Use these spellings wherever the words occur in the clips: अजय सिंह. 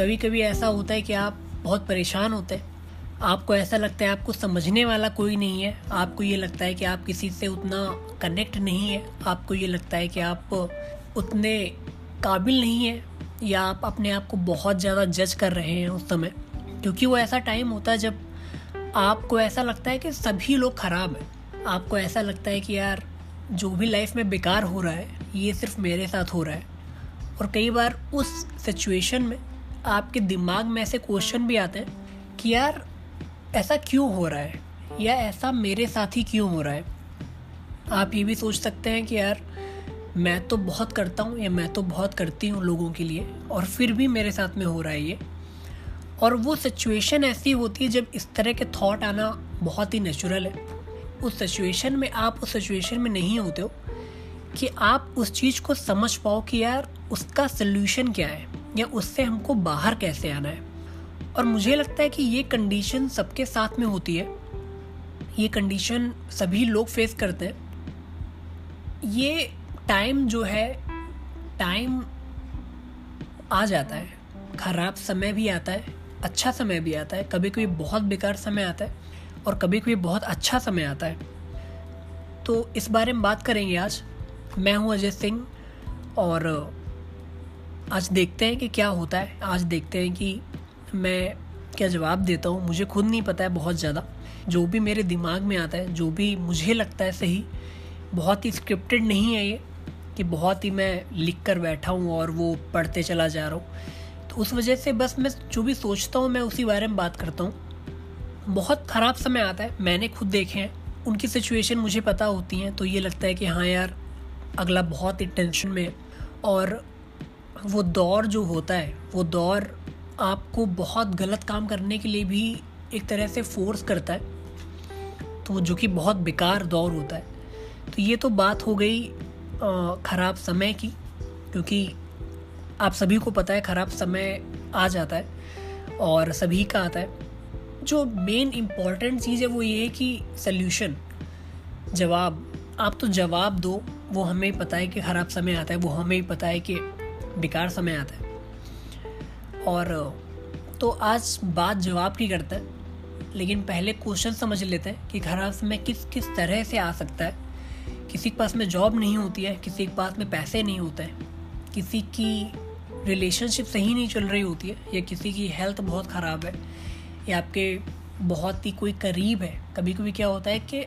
कभी कभी ऐसा होता है कि आप बहुत परेशान होते हैं, आपको ऐसा लगता है आपको समझने वाला कोई नहीं है, आपको ये लगता है कि आप किसी से उतना कनेक्ट नहीं है, आपको ये लगता है कि आप उतने काबिल नहीं है, या आप अपने आप को बहुत ज़्यादा जज कर रहे हैं उस समय, क्योंकि वो ऐसा टाइम होता है जब आपको ऐसा लगता है कि सभी लोग ख़राब हैं। आपको ऐसा लगता है कि यार जो भी लाइफ में बेकार हो रहा है ये सिर्फ मेरे साथ हो रहा है। और कई बार उस सिचुएशन में आपके दिमाग में ऐसे क्वेश्चन भी आते हैं कि यार ऐसा क्यों हो रहा है, या ऐसा मेरे साथ ही क्यों हो रहा है। आप ये भी सोच सकते हैं कि यार मैं तो बहुत करता हूँ या मैं तो बहुत करती हूँ लोगों के लिए, और फिर भी मेरे साथ में हो रहा है ये। और वो सिचुएशन ऐसी होती है जब इस तरह के थॉट आना बहुत ही नेचुरल है। उस सिचुएशन में आप उस सिचुएशन में नहीं होते हो कि आप उस चीज़ को समझ पाओ कि यार उसका सल्यूशन क्या है, या उससे हमको बाहर कैसे आना है। और मुझे लगता है कि ये कंडीशन सबके साथ में होती है, ये कंडीशन सभी लोग फेस करते हैं। ये टाइम जो है, टाइम आ जाता है, ख़राब समय भी आता है, अच्छा समय भी आता है, कभी कभी बहुत बेकार समय आता है और कभी कभी बहुत अच्छा समय आता है। तो इस बारे में बात करेंगे आज। मैं हूं अजय सिंह, और आज देखते हैं कि क्या होता है, आज देखते हैं कि मैं क्या जवाब देता हूं। मुझे खुद नहीं पता है बहुत ज़्यादा, जो भी मेरे दिमाग में आता है, जो भी मुझे लगता है सही, बहुत ही स्क्रिप्टेड नहीं है ये कि बहुत ही मैं लिख कर बैठा हूं और वो पढ़ते चला जा रहा हूं। तो उस वजह से बस मैं जो भी सोचता हूं मैं उसी बारे में बात करता हूं। बहुत ख़राब समय आता है, मैंने खुद देखे हैं, उनकी सिचुएशन मुझे पता होती हैं, तो ये लगता है कि हाँ यार अगला बहुत ही टेंशन में है। और वो दौर जो होता है, वो दौर आपको बहुत गलत काम करने के लिए भी एक तरह से फोर्स करता है, तो जो कि बहुत बेकार दौर होता है। तो ये तो बात हो गई ख़राब समय की, क्योंकि आप सभी को पता है ख़राब समय आ जाता है और सभी का आता है। जो मेन इम्पॉर्टेंट चीज़ है वो ये है कि सल्यूशन, जवाब। आप तो जवाब दो, वो हमें पता है कि ख़राब समय आता है, वो हमें पता है कि बेकार समय आता है। और तो आज बात जवाब की करते हैं, लेकिन पहले क्वेश्चन समझ लेते हैं कि ख़राब समय किस किस तरह से आ सकता है। किसी के पास में जॉब नहीं होती है, किसी के पास में पैसे नहीं होते हैं, किसी की रिलेशनशिप सही नहीं चल रही होती है, या किसी की हेल्थ बहुत ख़राब है, या आपके बहुत ही कोई करीब है। कभी कभी क्या होता है कि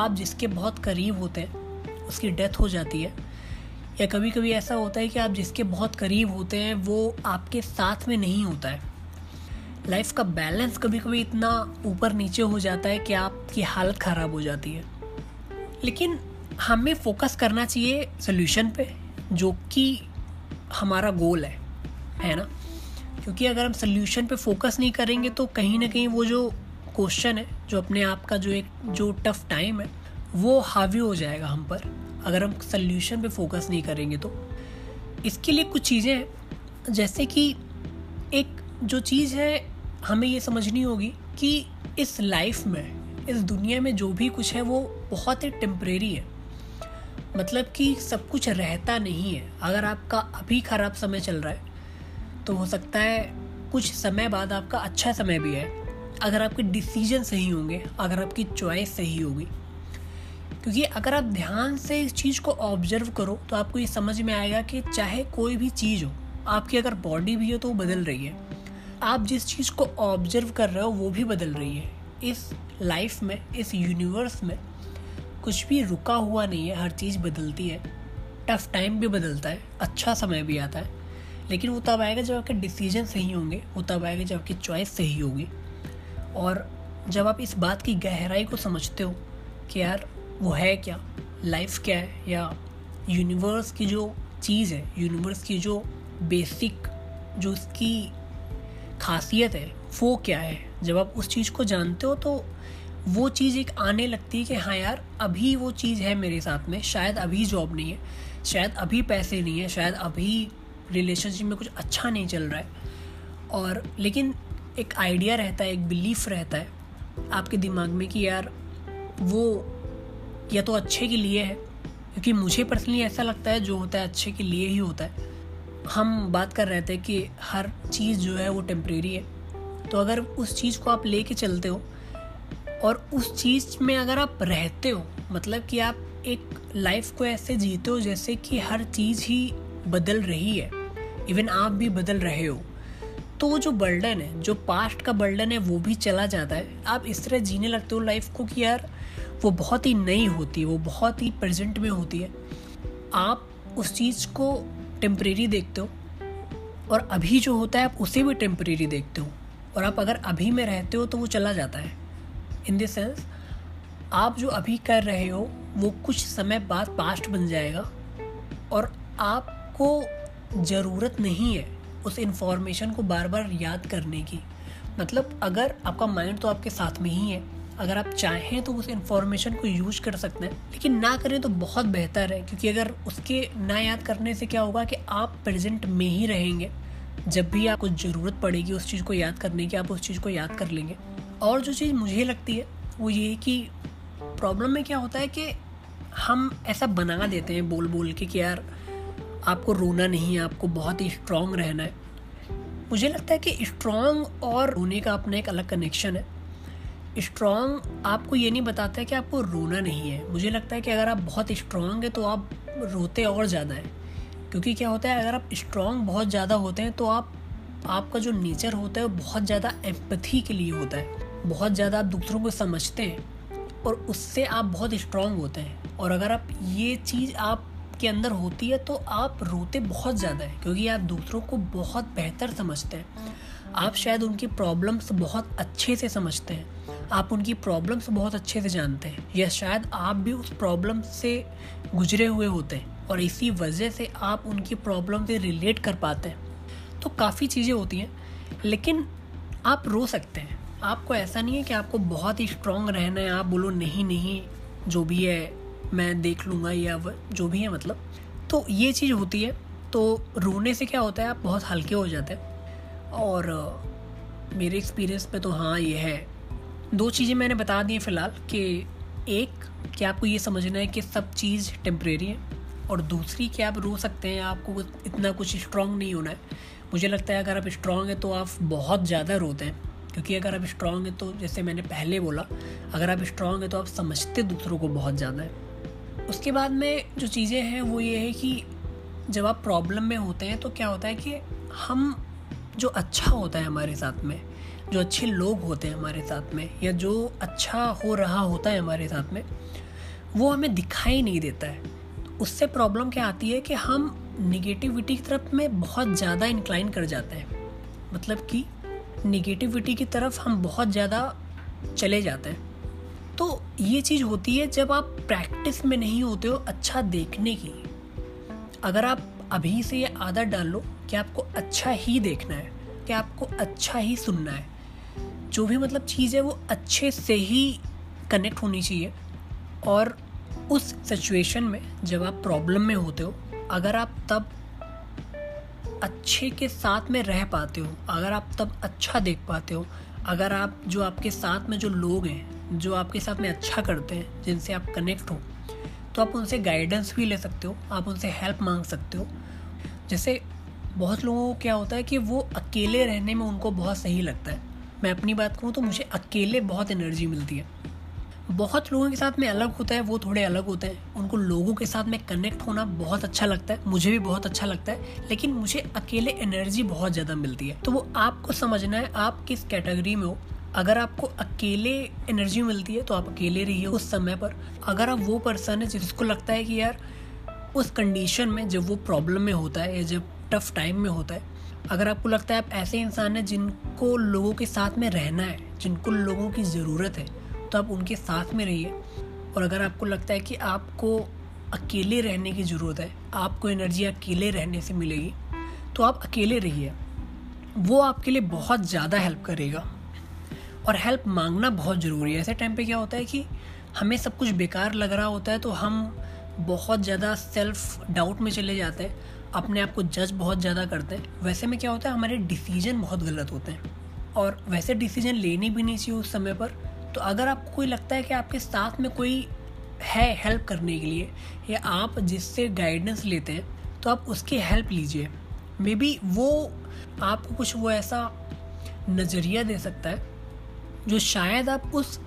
आप जिसके बहुत करीब होते हैं उसकी डेथ हो जाती है, या कभी कभी ऐसा होता है कि आप जिसके बहुत करीब होते हैं वो आपके साथ में नहीं होता है। लाइफ का बैलेंस कभी कभी इतना ऊपर नीचे हो जाता है कि आपकी हालत ख़राब हो जाती है। लेकिन हमें फोकस करना चाहिए सल्यूशन पे, जो कि हमारा गोल है ना। क्योंकि अगर हम सल्यूशन पे फोकस नहीं करेंगे तो कहीं ना कहीं वो जो क्वेश्चन है, जो अपने आप का जो टफ टाइम है, वो हावी हो जाएगा हम पर, अगर हम सल्यूशन पे फोकस नहीं करेंगे तो। इसके लिए कुछ चीज़ें हैं, जैसे कि एक जो चीज़ है हमें ये समझनी होगी कि इस लाइफ में, इस दुनिया में जो भी कुछ है वो बहुत ही टेम्परेरी है। मतलब कि सब कुछ रहता नहीं है। अगर आपका अभी ख़राब समय चल रहा है तो हो सकता है कुछ समय बाद आपका अच्छा समय भी है, अगर आपके डिसीजन सही होंगे, अगर आपकी चॉइस सही होगी। क्योंकि अगर आप ध्यान से इस चीज़ को ऑब्जर्व करो तो आपको ये समझ में आएगा कि चाहे कोई भी चीज़ हो, आपकी अगर बॉडी भी हो तो वो बदल रही है, आप जिस चीज़ को ऑब्जर्व कर रहे हो वो भी बदल रही है। इस लाइफ में, इस यूनिवर्स में कुछ भी रुका हुआ नहीं है, हर चीज़ बदलती है। टफ टाइम भी बदलता है, अच्छा समय भी आता है, लेकिन वो तब आएगा जब आपके डिसीजन सही होंगे, वो तब आएगा जब आपकी चॉइस सही होगी। और जब आप इस बात की गहराई को समझते हो कि यार वो है क्या, लाइफ क्या है, या यूनिवर्स की जो चीज़ है, यूनिवर्स की जो बेसिक, जो उसकी खासियत है वो क्या है, जब आप उस चीज़ को जानते हो तो वो चीज़ एक आने लगती है कि हाँ यार अभी वो चीज़ है मेरे साथ में। शायद अभी जॉब नहीं है, शायद अभी पैसे नहीं है, शायद अभी रिलेशनशिप में कुछ अच्छा नहीं चल रहा है, और लेकिन एक आइडिया रहता है, एक बिलीफ रहता है आपके दिमाग में कि यार वो या तो अच्छे के लिए है, क्योंकि मुझे पर्सनली ऐसा लगता है जो होता है अच्छे के लिए ही होता है। हम बात कर रहे थे कि हर चीज़ जो है वो टेम्प्रेरी है। तो अगर उस चीज़ को आप लेके चलते हो और उस चीज़ में अगर आप रहते हो, मतलब कि आप एक लाइफ को ऐसे जीते हो जैसे कि हर चीज़ ही बदल रही है, इवन आप भी बदल रहे हो, तो वो जो बर्डन है, जो पास्ट का बर्डन है, वो भी चला जाता है। आप इस तरह जीने लगते हो लाइफ को कि यार वो बहुत ही नई होती है, वो बहुत ही प्रेजेंट में होती है। आप उस चीज़ को टेम्परेरी देखते हो और अभी जो होता है आप उसे भी टेम्परेरी देखते हो, और आप अगर अभी में रहते हो तो वो चला जाता है। इन द सेंस आप जो अभी कर रहे हो वो कुछ समय बाद पास्ट बन जाएगा और आपको ज़रूरत नहीं है उस इंफॉर्मेशन को बार बार याद करने की। मतलब अगर आपका माइंड तो आपके साथ में ही है, अगर आप चाहें तो उस इंफॉर्मेशन को यूज कर सकते हैं, लेकिन ना करें तो बहुत बेहतर है। क्योंकि अगर उसके ना याद करने से क्या होगा कि आप प्रेजेंट में ही रहेंगे, जब भी आपको ज़रूरत पड़ेगी उस चीज़ को याद करने की आप उस चीज़ को याद कर लेंगे। और जो चीज़ मुझे लगती है वो ये है कि प्रॉब्लम में क्या होता है कि हम ऐसा बना देते हैं बोल बोल के कि यार आपको रोना नहीं है, आपको बहुत ही स्ट्रॉन्ग रहना है। मुझे लगता है कि स्ट्रॉन्ग और रोने का अपना एक अलग कनेक्शन है। स्ट्रॉन्ग आपको ये नहीं बताता है कि आपको रोना नहीं है। मुझे लगता है कि अगर आप बहुत स्ट्रॉन्ग है तो आप रोते और ज़्यादा हैं, क्योंकि क्या होता है अगर आप स्ट्रॉन्ग बहुत ज़्यादा होते हैं तो आपका जो नेचर होता है वो बहुत ज़्यादा एम्पैथी के लिए होता है, बहुत ज़्यादा आप दूसरों को समझते हैं और उससे आप बहुत स्ट्रॉन्ग होते हैं। और अगर आप ये चीज़ आपके अंदर होती है तो आप रोते बहुत ज़्यादा हैं, क्योंकि आप दूसरों को बहुत बेहतर समझते हैं, आप शायद उनकी प्रॉब्लम्स बहुत अच्छे से समझते हैं, आप उनकी प्रॉब्लम्स बहुत अच्छे से जानते हैं, या शायद आप भी उस प्रॉब्लम से गुजरे हुए होते हैं और इसी वजह से आप उनकी प्रॉब्लम से रिलेट कर पाते हैं। तो काफ़ी चीज़ें होती हैं, लेकिन आप रो सकते हैं। आपको ऐसा नहीं है कि आपको बहुत ही स्ट्रॉन्ग रहना है, आप बोलो नहीं जो भी है मैं देख लूँगा या जो भी है, मतलब तो ये चीज़ होती है। तो रोने से क्या होता है आप बहुत हल्के हो जाते हैं। और मेरे एक्सपीरियंस में तो हाँ ये है, दो चीज़ें मैंने बता दी हैं फ़िलहाल कि एक कि आपको ये समझना है कि सब चीज़ टेम्परेरी है, और दूसरी कि आप रो सकते हैं, आपको इतना कुछ स्ट्रॉन्ग नहीं होना है। मुझे लगता है अगर आप स्ट्रॉन्ग हैं तो आप बहुत ज़्यादा रोते हैं, क्योंकि अगर आप स्ट्रॉन्ग हैं तो जैसे मैंने पहले बोला, अगर आप स्ट्रॉन्ग हैं तो आप समझते दूसरों को बहुत ज़्यादा है। उसके बाद में जो चीज़ें हैं वो ये है कि जब आप प्रॉब्लम में होते हैं तो क्या होता है कि हम जो अच्छा होता है हमारे साथ में, जो अच्छे लोग होते हैं हमारे साथ में, या जो अच्छा हो रहा होता है हमारे साथ में, वो हमें दिखाई नहीं देता है। उससे प्रॉब्लम क्या आती है कि हम निगेटिविटी की तरफ में बहुत ज़्यादा इंक्लाइन कर जाते हैं, मतलब कि निगेटिविटी की तरफ हम बहुत ज़्यादा चले जाते हैं। तो ये चीज़ होती है जब आप प्रैक्टिस में नहीं होते हो अच्छा देखने की। अगर आप अभी से ये आदत डाल लो कि आपको अच्छा ही देखना है, कि आपको अच्छा ही सुनना है, जो भी मतलब चीज़ है वो अच्छे से ही कनेक्ट होनी चाहिए। और उस सिचुएशन में जब आप प्रॉब्लम में होते हो, अगर आप तब अच्छे के साथ में रह पाते हो, अगर आप तब अच्छा देख पाते हो, अगर आप जो आपके साथ में जो लोग हैं जो आपके साथ में अच्छा करते हैं, जिनसे आप कनेक्ट हो, तो आप उनसे गाइडेंस भी ले सकते हो, आप उनसे हेल्प मांग सकते हो। जैसे बहुत लोगों को क्या होता है कि वो अकेले रहने में उनको बहुत सही लगता है। मैं अपनी बात कहूँ तो मुझे अकेले बहुत एनर्जी मिलती है। बहुत लोगों के साथ में अलग होता है, वो थोड़े अलग होते हैं, उनको लोगों के साथ में कनेक्ट होना बहुत अच्छा लगता है, मुझे भी बहुत अच्छा लगता है, लेकिन मुझे अकेले एनर्जी बहुत ज़्यादा मिलती है। तो वो आपको समझना है आप किस कैटेगरी में हो। अगर आपको अकेले एनर्जी मिलती है तो आप अकेले रहिए उस समय पर। अगर आप वो पर्सन है जिसको लगता है कि यार उस कंडीशन में जब वो प्रॉब्लम में होता है या जब टफ टाइम में होता है, अगर आपको लगता है आप ऐसे इंसान हैं जिनको लोगों के साथ में रहना है, जिनको लोगों की ज़रूरत है, तो आप उनके साथ में रहिए। और अगर आपको लगता है कि आपको अकेले रहने की ज़रूरत है, आपको एनर्जी अकेले रहने से मिलेगी, तो आप अकेले रहिए। वो आपके लिए बहुत ज़्यादा हेल्प करेगा। और हेल्प मांगना बहुत ज़रूरी है। ऐसे टाइम पे क्या होता है कि हमें सब कुछ बेकार लग रहा होता है तो हम बहुत ज़्यादा सेल्फ डाउट में चले जाते हैं, अपने आप को जज बहुत ज़्यादा करते हैं। वैसे में क्या होता है हमारे डिसीजन बहुत गलत होते हैं, और वैसे डिसीजन लेने भी नहीं चाहिए उस समय पर। तो अगर आपको कोई लगता है कि आपके साथ में कोई है हेल्प करने के लिए, या आप जिससे गाइडेंस लेते हैं, तो आप उसकी हेल्प लीजिए। मे बी वो आपको कुछ वो ऐसा नज़रिया दे सकता है जो शायद आप उस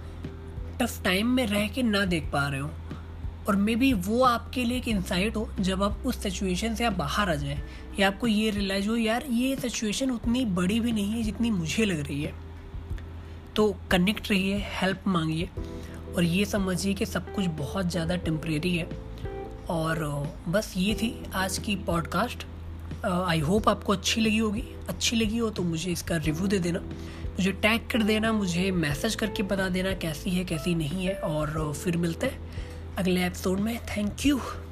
टफ टाइम में रह के ना देख पा रहे हो, और मे बी वो आपके लिए एक इंसाइट हो जब आप उस सिचुएशन से आप बाहर आ जाए, या आपको ये रियलाइज़ हो यार ये सिचुएशन उतनी बड़ी भी नहीं है जितनी मुझे लग रही है। तो कनेक्ट रहिए, हेल्प मांगिए, और ये समझिए कि सब कुछ बहुत ज़्यादा टेम्परेरी है। और बस ये थी आज की पॉडकास्ट। आई होप आपको अच्छी लगी होगी। अच्छी लगी हो तो मुझे इसका रिव्यू दे देना, मुझे टैग कर देना, मुझे मैसेज करके बता देना कैसी है कैसी नहीं है। और फिर मिलते हैं अगले एपिसोड में। Thank you.